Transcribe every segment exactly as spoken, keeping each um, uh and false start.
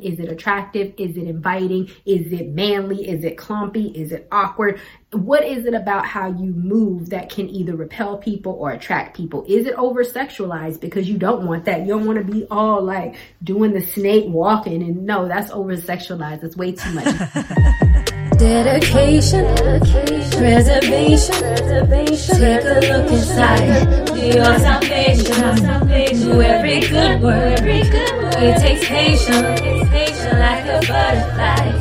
Is it attractive? Is it inviting? Is it manly? Is it clumpy? Is it awkward? What is it about how you move that can either repel people or attract people? Is it over sexualized? Because you don't want that. You don't want to be all like doing the snake walking, and no, that's over sexualized. It's way too much. Dedication, preservation, take a look inside. Your salvation, do every good work. It takes patience, patience like a butterfly.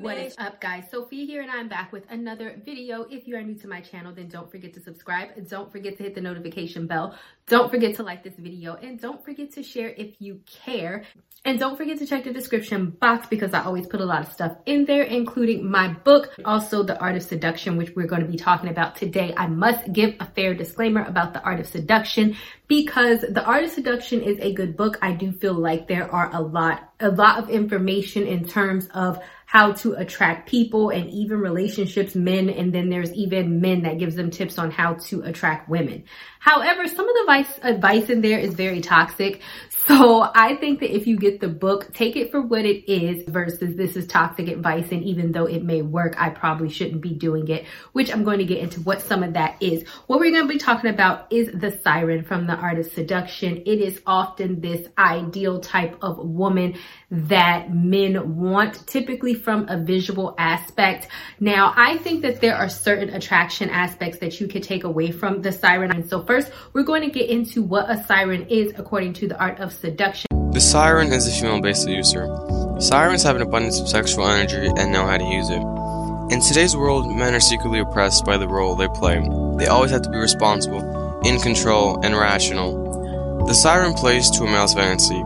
What is up, guys? Sophia here, and I'm back with another video. If you are new to my channel, then don't forget to subscribe. Don't forget to hit the notification bell. Don't forget to like this video, and don't forget to share if you care. And don't forget to check the description box, because I always put a lot of stuff in there, including my book, also The Art of Seduction, which we're going to be talking about today. I must give a fair disclaimer about The Art of Seduction, because The Art of Seduction is a good book. I do feel like there are a lot, a lot of information in terms of how to attract people and even relationships, men, and then there's even men that gives them tips on how to attract women. However, some of the advice, advice in there is very toxic. So I think that if you get the book, take it for what it is versus this is toxic advice. And even though it may work, I probably shouldn't be doing it, which I'm going to get into what some of that is. What we're going to be talking about is the siren from The Art of Seduction. It is often this ideal type of woman that men want, typically from a visual aspect. Now, I think that there are certain attraction aspects that you could take away from the siren. And so first, we're going to get into what a siren is according to The Art of Seduction. The siren is a female-based seducer. Sirens have an abundance of sexual energy and know how to use it. In today's world, men are secretly oppressed by the role they play. They always have to be responsible, in control, and rational. The siren plays to a male's fantasy.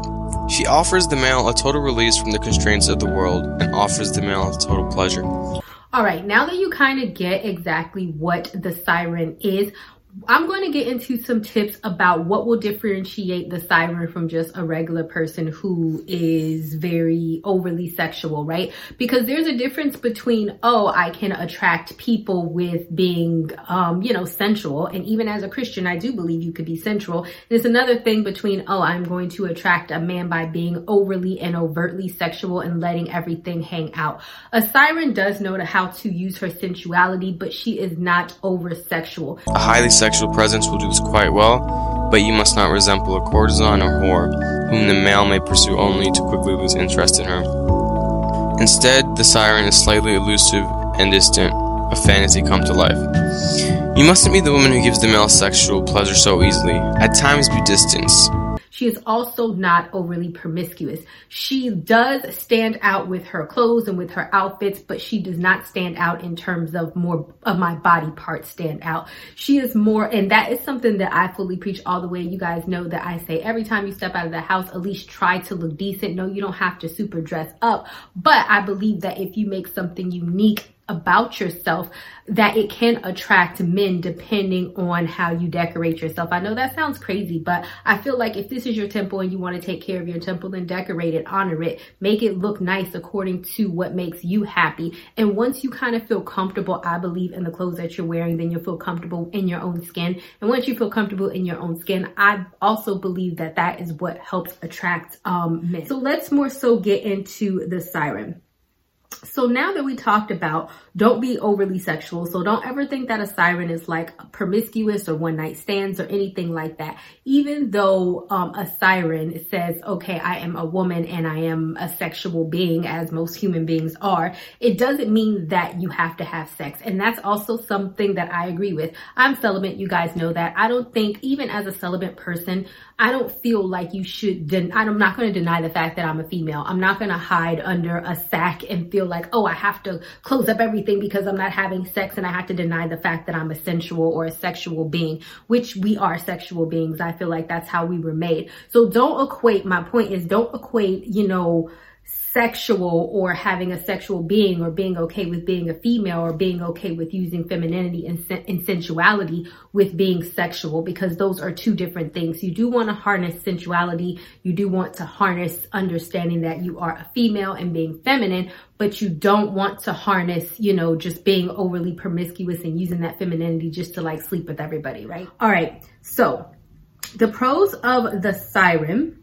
She offers the male a total release from the constraints of the world and offers the male total pleasure. All right, now that you kind of get exactly what the siren is, I'm going to get into some tips about what will differentiate the siren from just a regular person who is very overly sexual, right? Because there's a difference between, oh, I can attract people with being, um, you know, sensual. And even as a Christian, I do believe you could be sensual. There's another thing between, oh, I'm going to attract a man by being overly and overtly sexual and letting everything hang out. A siren does know how to use her sensuality, but she is not over sexual. A highly sexual Sexual presence will do this quite well, but you must not resemble a courtesan or whore, whom the male may pursue only to quickly lose interest in her. Instead, the siren is slightly elusive and distant, a fantasy come to life. You mustn't be the woman who gives the male sexual pleasure so easily. At times, be distant. She is also not overly promiscuous. She does stand out with her clothes and with her outfits, but she does not stand out in terms of more of my body parts stand out. She is more, and that is something that I fully preach all the way. You guys know that I say every time you step out of the house, at least try to look decent. No, you don't have to super dress up, but I believe that if you make something unique about yourself, that it can attract men depending on how you decorate yourself. I know that sounds crazy, but I feel like if this is your temple and you want to take care of your temple, then decorate it, honor it, make it look nice according to what makes you happy. And once you kind of feel comfortable, I believe, in the clothes that you're wearing, then you'll feel comfortable in your own skin. And once you feel comfortable in your own skin, I also believe that that is what helps attract um, men. So let's more so get into the siren. So now that we talked about don't be overly sexual, so don't ever think that a siren is like promiscuous or one night stands or anything like that. Even though um, a siren says, okay, I am a woman and I am a sexual being, as most human beings are, it doesn't mean that you have to have sex. And that's also something that I agree with. I'm celibate. You guys know that. I don't think, even as a celibate person, I don't feel like you should, den- I'm not going to deny the fact that I'm a female. I'm not going to hide under a sack and feel like, oh, I have to close up everything because I'm not having sex, and I have to deny the fact that I'm a sensual or a sexual being, which we are sexual beings. I feel like that's how we were made. So don't equate, my point is don't equate, you know, sexual or having a sexual being or being okay with being a female or being okay with using femininity and, sen- and sensuality with being sexual, because those are two different things. You do want to harness sensuality. You do want to harness understanding that you are a female and being feminine, but you don't want to harness, you know, just being overly promiscuous and using that femininity just to like sleep with everybody, right? All right. So the pros of the siren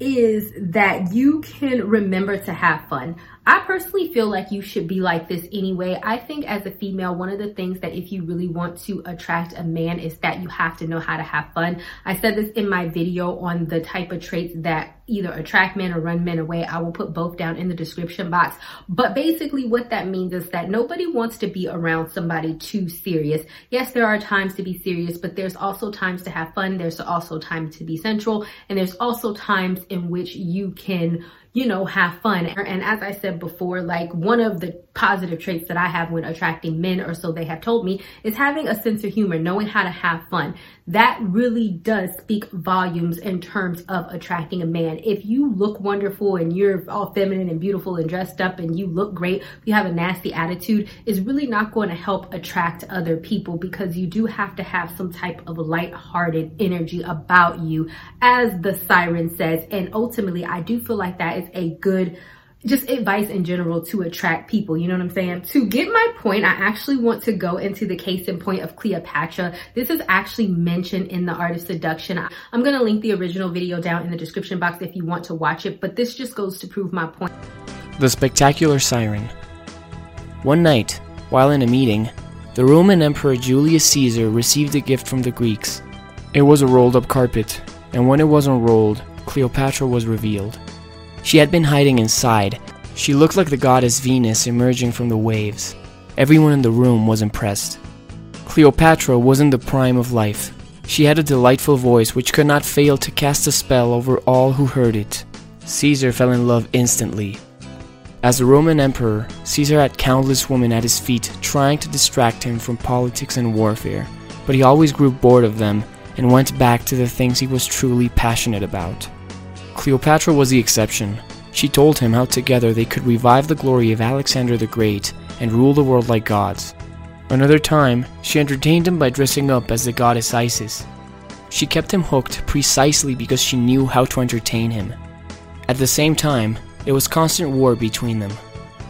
is that you can remember to have fun. I personally feel like you should be like this anyway. I think as a female, one of the things that if you really want to attract a man is that you have to know how to have fun. I said this in my video on the type of traits that either attract men or run men away. I will put both down in the description box. But basically what that means is that nobody wants to be around somebody too serious. Yes, there are times to be serious, but there's also times to have fun. There's also time to be sensual. And there's also times in which you can, you know, have fun. And as I said before, like, one of the positive traits that I have when attracting men, or so they have told me, is having a sense of humor, knowing how to have fun. That really does speak volumes in terms of attracting a man. If you look wonderful and you're all feminine and beautiful and dressed up and you look great, if you have a nasty attitude, is really not going to help attract other people, because you do have to have some type of lighthearted energy about you, as the siren says. And ultimately, I do feel like that is a good just advice in general to attract people. You know what I'm saying? To get my point, I actually want to go into the case in point of Cleopatra. This is actually mentioned in The Art of Seduction. I'm going to link the original video down in the description box if you want to watch it, but this just goes to prove my point. The Spectacular Siren. One night, while in a meeting, the Roman Emperor Julius Caesar received a gift from the Greeks. It was a rolled-up carpet, and when it was unrolled, Cleopatra was revealed. She had been hiding inside. She looked like the goddess Venus emerging from the waves. Everyone in the room was impressed. Cleopatra was in the prime of life. She had a delightful voice which could not fail to cast a spell over all who heard it. Caesar fell in love instantly. As a Roman emperor, Caesar had countless women at his feet trying to distract him from politics and warfare, but he always grew bored of them and went back to the things he was truly passionate about. Cleopatra was the exception. She told him how together they could revive the glory of Alexander the Great and rule the world like gods. Another time, she entertained him by dressing up as the goddess Isis. She kept him hooked precisely because she knew how to entertain him. At the same time, there was constant war between them.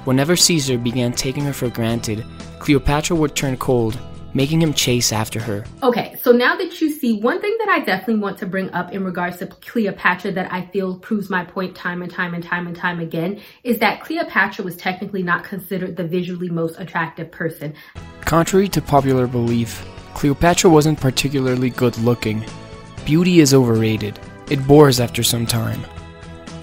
Whenever Caesar began taking her for granted, Cleopatra would turn cold, making him chase after her. Okay, so now that you see, one thing that I definitely want to bring up in regards to Cleopatra that I feel proves my point time and time and time and time again is that Cleopatra was technically not considered the visually most attractive person. Contrary to popular belief, Cleopatra wasn't particularly good looking. Beauty is overrated. It bores after some time.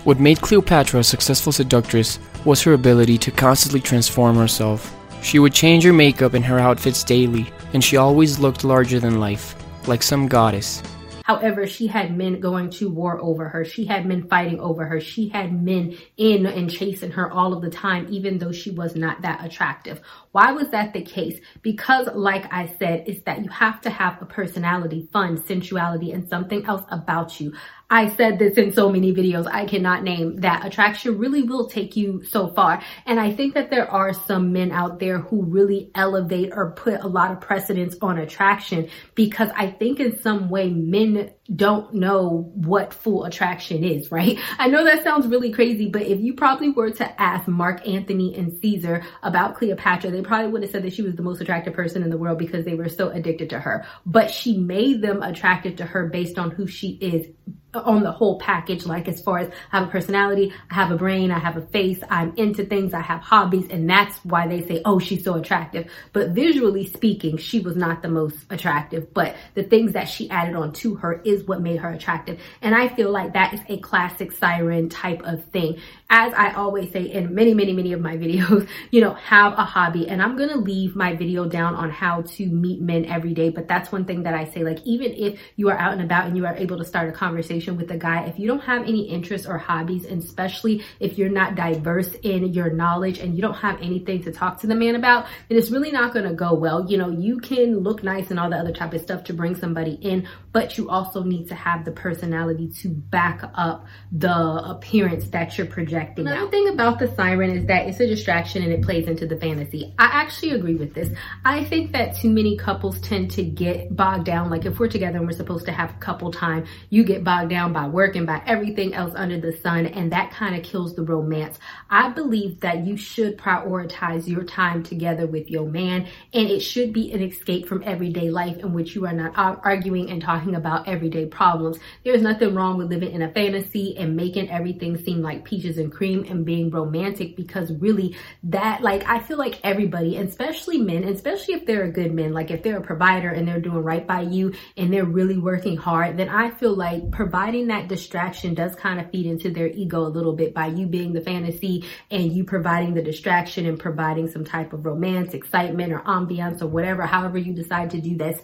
What made Cleopatra a successful seductress was her ability to constantly transform herself. She would change her makeup and her outfits daily, and she always looked larger than life, like some goddess. However, she had men going to war over her. She had men fighting over her. She had men in and chasing her all of the time, even though she was not that attractive. Why was that the case? Because, like I said, it's that you have to have a personality, fun, sensuality, and something else about you. I said this in so many videos, I cannot name that. Attraction really will take you so far. And I think that there are some men out there who really elevate or put a lot of precedence on attraction, because I think in some way men don't know what full attraction is, right? I know that sounds really crazy, but if you probably were to ask Mark Anthony and Caesar about Cleopatra, they probably would have said that she was the most attractive person in the world because they were so addicted to her. But she made them attracted to her based on who she is on the whole package, like as far as I have a personality, I have a brain, I have a face, I'm into things, I have hobbies, and that's why they say, oh, she's so attractive. But visually speaking, she was not the most attractive, but the things that she added on to her is what made her attractive. And I feel like that is a classic siren type of thing. As I always say in many, many, many of my videos, you know, have a hobby. And I'm going to leave my video down on how to meet men every day, but that's one thing that I say, like, even if you are out and about and you are able to start a conversation with a guy, if you don't have any interests or hobbies, and especially if you're not diverse in your knowledge and you don't have anything to talk to the man about, then it's really not going to go well. You know, you can look nice and all the other type of stuff to bring somebody in, but you also need to have the personality to back up the appearance that you're projecting. Another thing about the siren is that it's a distraction and it plays into the fantasy. I actually agree with this. I think that too many couples tend to get bogged down. Like, if we're together and we're supposed to have couple time, you get bogged down down, by work, and by everything else under the sun, and that kind of kills the romance. I believe that you should prioritize your time together with your man, and it should be an escape from everyday life in which you are not arguing and talking about everyday problems. There's nothing wrong with living in a fantasy and making everything seem like peaches and cream and being romantic, because really that, like, I feel like everybody, and especially men, especially if they're a good man, like if they're a provider and they're doing right by you and they're really working hard, then I feel like providing that distraction does kind of feed into their ego a little bit by you being the fantasy and you providing the distraction and providing some type of romance, excitement, or ambiance, or whatever, however you decide to do this.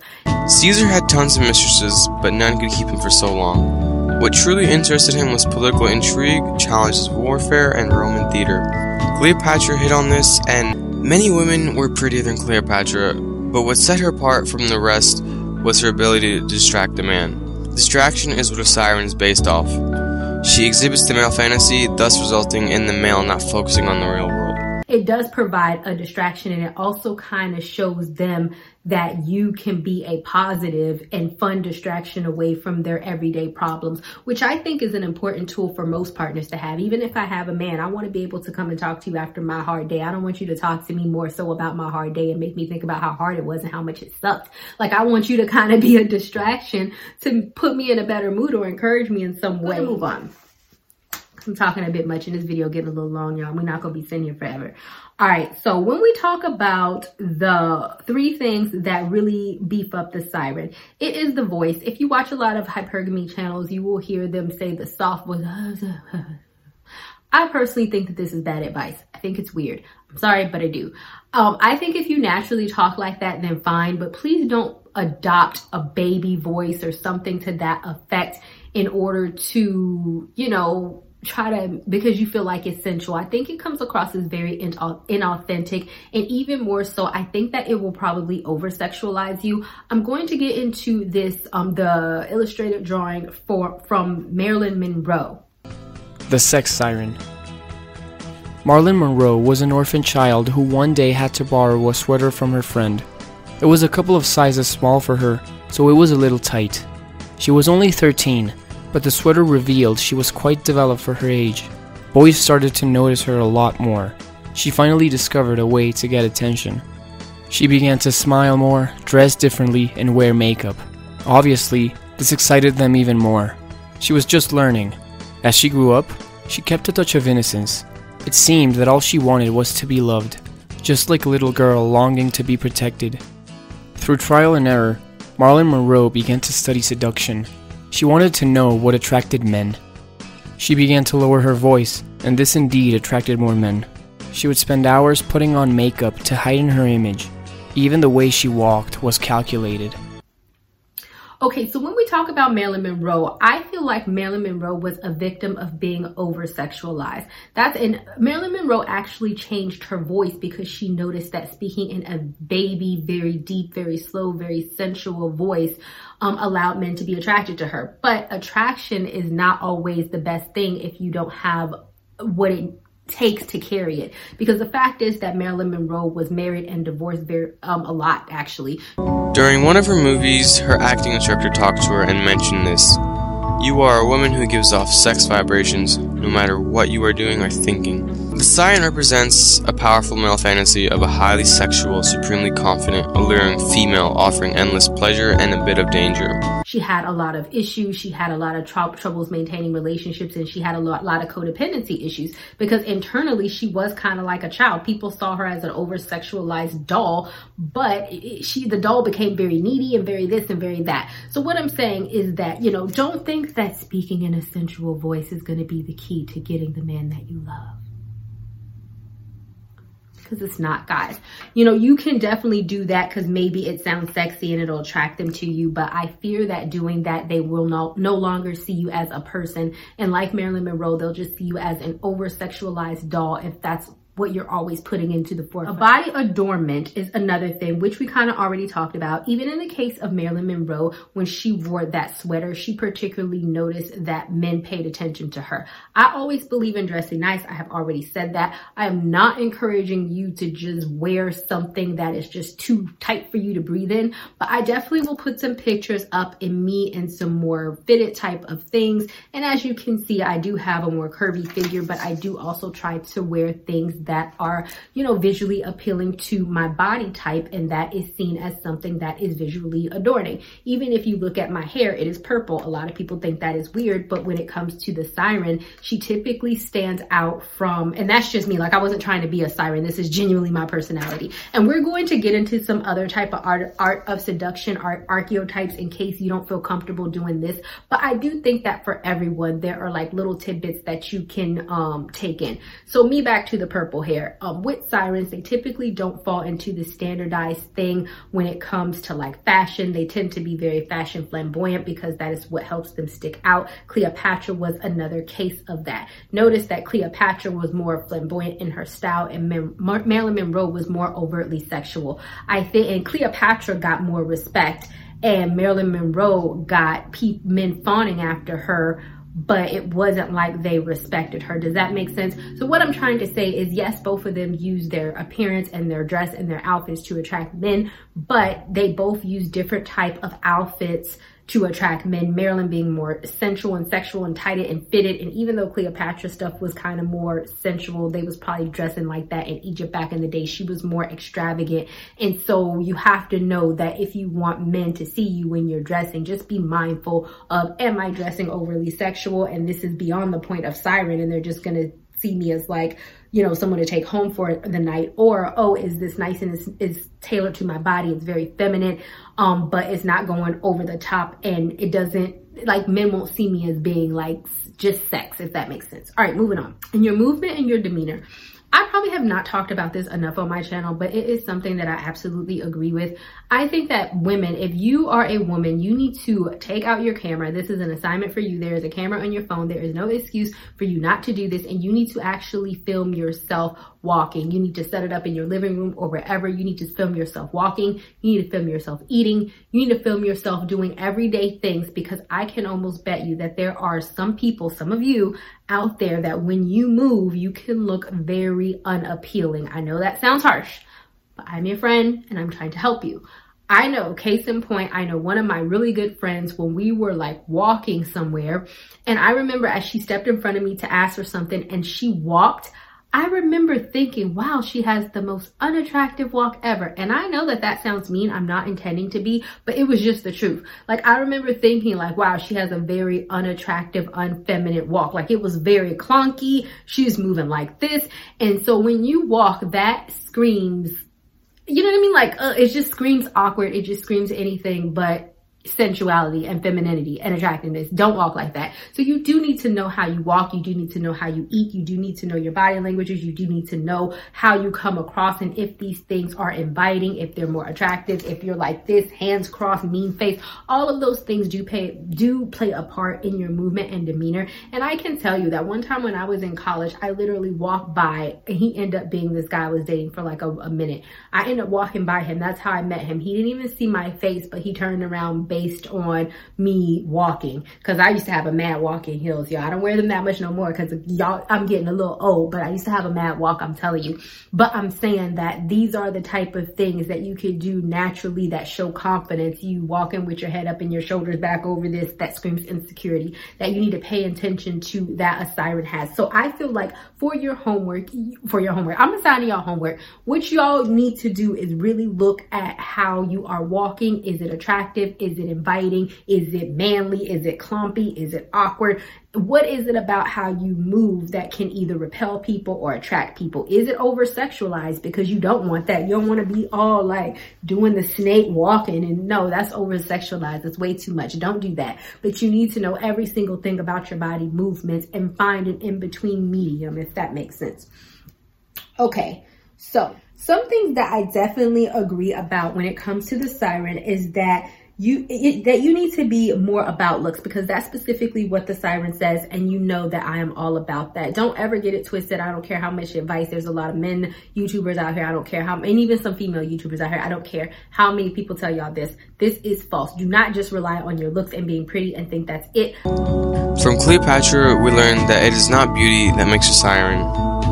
Caesar had tons of mistresses, but none could keep him for so long. What truly interested him was political intrigue, challenges of warfare, and Roman theater. Cleopatra hit on this, and many women were prettier than Cleopatra, but what set her apart from the rest was her ability to distract the man. Distraction is what a siren is based off. She exhibits the male fantasy, thus resulting in the male not focusing on the real world. It does provide a distraction, and it also kind of shows them that you can be a positive and fun distraction away from their everyday problems, which I think is an important tool for most partners to have. Even if I have a man, I want to be able to come and talk to you after my hard day. I don't want you to talk to me more so about my hard day and make me think about how hard it was and how much it sucked. Like, I want you to kind of be a distraction to put me in a better mood or encourage me in some way. Let's move on. I'm talking a bit much in this video, getting a little long, y'all. We're not going to be sitting here forever. All right, so when we talk about the three things that really beef up the siren, it is the voice. If you watch a lot of hypergamy channels, you will hear them say the soft voice. I personally think that this is bad advice. I think it's weird. I'm sorry, but I do. Um, I think if you naturally talk like that, then fine, but please don't adopt a baby voice or something to that effect in order to, you know, try to, because you feel like it's sensual. I think it comes across as very inauthentic, and even more so, I think that it will probably over sexualize you. I'm going to get into this, um, the illustrated drawing for from Marilyn Monroe. The sex siren. Marilyn Monroe was an orphan child who one day had to borrow a sweater from her friend. It was a couple of sizes small for her, so it was a little tight. She was only thirteen. But the sweater revealed she was quite developed for her age. Boys started to notice her a lot more. She finally discovered a way to get attention. She began to smile more, dress differently, and wear makeup. Obviously, this excited them even more. She was just learning. As she grew up, she kept a touch of innocence. It seemed that all she wanted was to be loved, just like a little girl longing to be protected. Through trial and error, Marilyn Monroe began to study seduction. She wanted to know what attracted men. She began to lower her voice, and this indeed attracted more men. She would spend hours putting on makeup to heighten her image. Even the way she walked was calculated. Okay, so when we talk about Marilyn Monroe, I feel like Marilyn Monroe was a victim of being over-sexualized. That's, and Marilyn Monroe actually changed her voice because she noticed that speaking in a baby, very deep, very slow, very sensual voice um, allowed men to be attracted to her. But attraction is not always the best thing if you don't have what it takes to carry it, because the fact is that Marilyn Monroe was married and divorced very, um, a lot, actually. During one of her movies, her acting instructor talked to her and mentioned this. You are a woman who gives off sex vibrations, no matter what you are doing or thinking. The siren represents a powerful male fantasy of a highly sexual, supremely confident, alluring female offering endless pleasure and a bit of danger. She had a lot of issues. She had a lot of tr- troubles maintaining relationships, and she had a lot, lot of codependency issues because internally she was kind of like a child. People saw her as an over-sexualized doll, but she, the doll became very needy and very this and very that. So what I'm saying is that, you know, don't think that speaking in a sensual voice is going to be the key to getting the man that you love, because it's not, guys. You know, you can definitely do that because maybe it sounds sexy and it'll attract them to you, but I fear that doing that, they will no, no longer see you as a person, and like Marilyn Monroe, they'll just see you as an over-sexualized doll if that's what you're always putting into the forefront. A body adornment is another thing, which we kind of already talked about. Even in the case of Marilyn Monroe, when she wore that sweater, she particularly noticed that men paid attention to her. I always believe in dressing nice. I have already said that. I am not encouraging you to just wear something that is just too tight for you to breathe in, but I definitely will put some pictures up in me and some more fitted type of things. And as you can see, I do have a more curvy figure, but I do also try to wear things that are, you know, visually appealing to my body type, and that is seen as something that is visually adorning. Even if you look at my hair, it is purple. A lot of people think that is weird, but when it comes to the siren, she typically stands out from, and that's just me, like I wasn't trying to be a siren. This is genuinely my personality. And we're going to get into some other type of art, art of seduction, art archetypes, in case you don't feel comfortable doing this. But I do think that for everyone, there are like little tidbits that you can um, take in. So me, back to the purple hair. Um, with sirens, they typically don't fall into the standardized thing when it comes to like fashion. They tend to be very fashion flamboyant because that is what helps them stick out. Cleopatra was another case of that. Notice that Cleopatra was more flamboyant in her style, and Mar- Marilyn Monroe was more overtly sexual. I think, and Cleopatra got more respect, and Marilyn Monroe got pe- men fawning after her, but it wasn't like they respected her. Does that make sense? So what I'm trying to say is, yes, both of them use their appearance and their dress and their outfits to attract men, but they both use different type of outfits to attract men. Marilyn being more sensual and sexual and tight and fitted. And even though Cleopatra stuff was kind of more sensual, they was probably dressing like that in Egypt back in the day. She was more extravagant. And so you have to know that if you want men to see you when you're dressing, just be mindful of, am I dressing overly sexual? And this is beyond the point of siren, and they're just going to see me as like, you know, someone to take home for the night. Or, oh, is this nice and it's, it's tailored to my body. It's very feminine, um, but it's not going over the top, and it doesn't, like, men won't see me as being like just sex, if that makes sense. All right, moving on. And your movement and your demeanor. I probably have not talked about this enough on my channel, but it is something that I absolutely agree with. I think that women, if you are a woman, you need to take out your camera. This is an assignment for you. There is a camera on your phone. There is no excuse for you not to do this, and you need to actually film yourself walking. You need to set it up in your living room or wherever. You need to film yourself walking. You need to film yourself eating. You need to film yourself doing everyday things, because I can almost bet you that there are some people, some of you out there, that when you move, you can look very unappealing. I know that sounds harsh, but I'm your friend and I'm trying to help you. I know, case in point, I know one of my really good friends, when we were like walking somewhere, and I remember as she stepped in front of me to ask for something and she walked, I remember thinking, wow, she has the most unattractive walk ever. And I know that that sounds mean. I'm not intending to be, but it was just the truth. Like, I remember thinking like, wow, she has a very unattractive, unfeminine walk. Like, it was very clunky. She's moving like this. And so when you walk, that screams, you know what I mean? Like, uh, it just screams awkward. It just screams anything but sensuality and femininity and attractiveness. Don't walk like that. So you do need to know how you walk. You do need to know how you eat. You do need to know your body languages. You do need to know how you come across, and if these things are inviting, if they're more attractive, if you're like this, hands crossed, mean face, all of those things do pay, do play a part in your movement and demeanor. And I can tell you that one time when I was in college, I literally walked by, and he ended up being this guy I was dating for like a, a minute. I ended up walking by him. That's how I met him. He didn't even see my face, but he turned around based on me walking, because I used to have a mad walk in heels, y'all. I don't wear them that much no more because y'all, I'm getting a little old, but I used to have a mad walk, I'm telling you. But I'm saying that these are the type of things that you could do naturally that show confidence. You walking with your head up and your shoulders back over this, that screams insecurity, that you need to pay attention to, that a siren has. So I feel like for your homework, for your homework, I'm assigning y'all homework. What y'all need to do is really look at how you are walking. Is it attractive? Is it Is it inviting? Is it manly? Is it clumpy? Is it awkward? What is it about how you move that can either repel people or attract people? Is it over sexualized? Because you don't want that. You don't want to be all like doing the snake walking, and no, that's over sexualized. It's way too much. Don't do that. But you need to know every single thing about your body movements and find an in-between medium, if that makes sense. Okay, so some things that I definitely agree about when it comes to the siren is that you it, that you need to be more about looks, because that's specifically what the siren says. And you know that I am all about that. Don't ever get it twisted. I don't care how much advice. There's a lot of men YouTubers out here. I don't care how, and even some female YouTubers out here. I don't care how many people tell y'all this. This is false. Do not just rely on your looks and being pretty and think that's it. From Cleopatra, we learned that it is not beauty that makes a siren,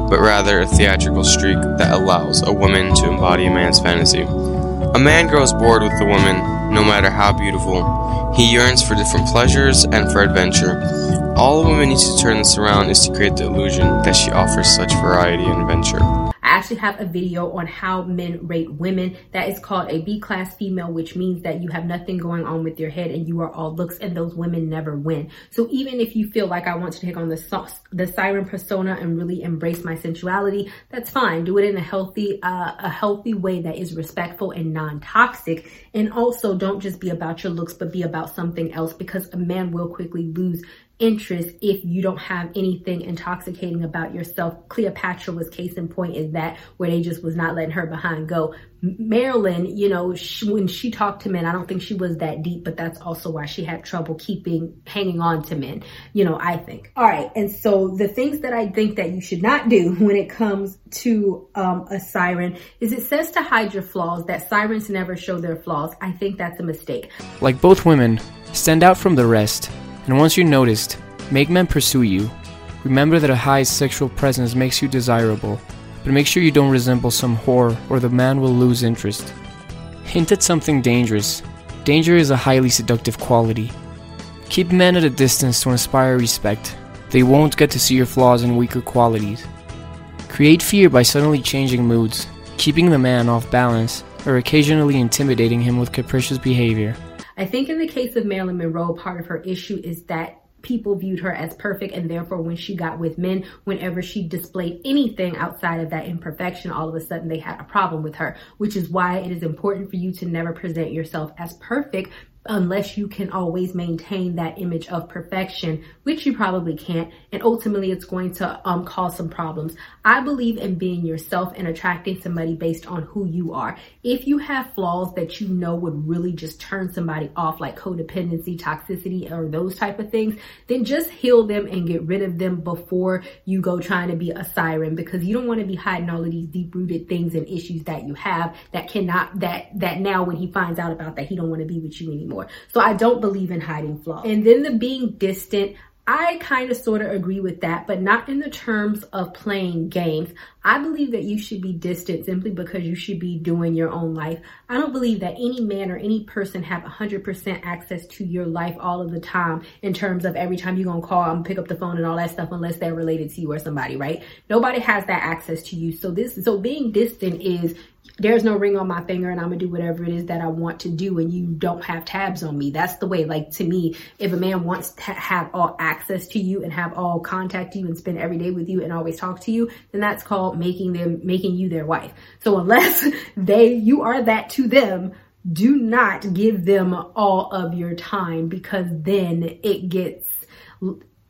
but rather a theatrical streak that allows a woman to embody a man's fantasy. A man grows bored with the woman, no matter how beautiful. He yearns for different pleasures and for adventure. All a woman needs to turn this around is to create the illusion that she offers such variety and adventure. I actually have a video on how men rate women that is called a B-class female, which means that you have nothing going on with your head and you are all looks, and those women never win. So even if you feel like I want to take on the sauce, the siren persona and really embrace my sensuality, that's fine. Do it in a healthy, uh, a healthy way that is respectful and non-toxic. And also don't just be about your looks, but be about something else, because a man will quickly lose interest if you don't have anything intoxicating about yourself. Cleopatra was case in point is that, where they just was not letting her behind go. Marilyn, you know, she, when she talked to men, I don't think she was that deep, but that's also why she had trouble keeping hanging on to men, you know, I think. All right, and so the things that I think that you should not do when it comes to um, a siren is it says to hide your flaws, that sirens never show their flaws. I think that's a mistake. Like both women, stand out from the rest. And once you're noticed, make men pursue you. Remember that a high sexual presence makes you desirable, but make sure you don't resemble some whore or the man will lose interest. Hint at something dangerous. Danger is a highly seductive quality. Keep men at a distance to inspire respect. They won't get to see your flaws and weaker qualities. Create fear by suddenly changing moods, keeping the man off balance, or occasionally intimidating him with capricious behavior. I think in the case of Marilyn Monroe, part of her issue is that people viewed her as perfect, and therefore when she got with men, whenever she displayed anything outside of that imperfection, all of a sudden they had a problem with her, which is why it is important for you to never present yourself as perfect unless you can always maintain that image of perfection, which you probably can't, and ultimately it's going to um, cause some problems. I believe in being yourself and attracting somebody based on who you are. If you have flaws that you know would really just turn somebody off, like codependency, toxicity, or those type of things, then just heal them and get rid of them before you go trying to be a siren, because you don't want to be hiding all of these deep-rooted things and issues that you have that cannot, that, that now when he finds out about that, he don't want to be with you anymore. So I don't believe in hiding flaws. And then the being distant, I kind of sort of agree with that, but not in the terms of playing games. I believe that you should be distant simply because you should be doing your own life. I don't believe that any man or any person have one hundred percent access to your life all of the time, in terms of every time you're going to call and pick up the phone and all that stuff, unless they're related to you or somebody, right? Nobody has that access to you. So this, so being distant is, there's no ring on my finger and I'm gonna do whatever it is that I want to do, and you don't have tabs on me. That's the way, like, to me, if a man wants to have all access to you and have all contact to you and spend every day with you and always talk to you, then that's called making them, making you their wife. So unless they, you are that to them, do not give them all of your time, because then it gets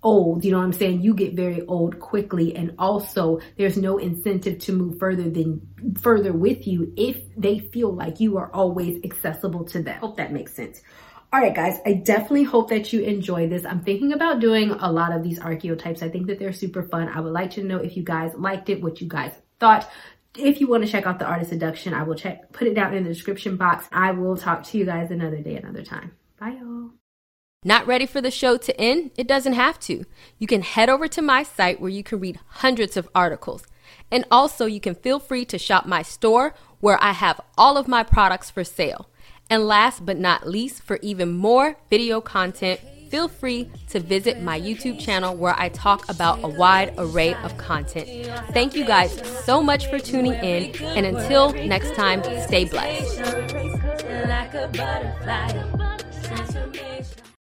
old, you know what I'm saying? You get very old quickly, and also there's no incentive to move further than further with you if they feel like you are always accessible to them. Hope that makes sense. All right, guys, I definitely hope that you enjoy this. I'm thinking about doing a lot of these archetypes. I think that they're super fun. I would like to know if you guys liked it, what you guys thought. If you want to check out The Art of Seduction, I will check, put it down in the description box. I will talk to you guys another day, another time. Bye, y'all. Not ready for the show to end? It doesn't have to. You can head over to my site where you can read hundreds of articles. And also you can feel free to shop my store where I have all of my products for sale. And last but not least, for even more video content, feel free to visit my YouTube channel where I talk about a wide array of content. Thank you guys so much for tuning in. And until next time, stay blessed.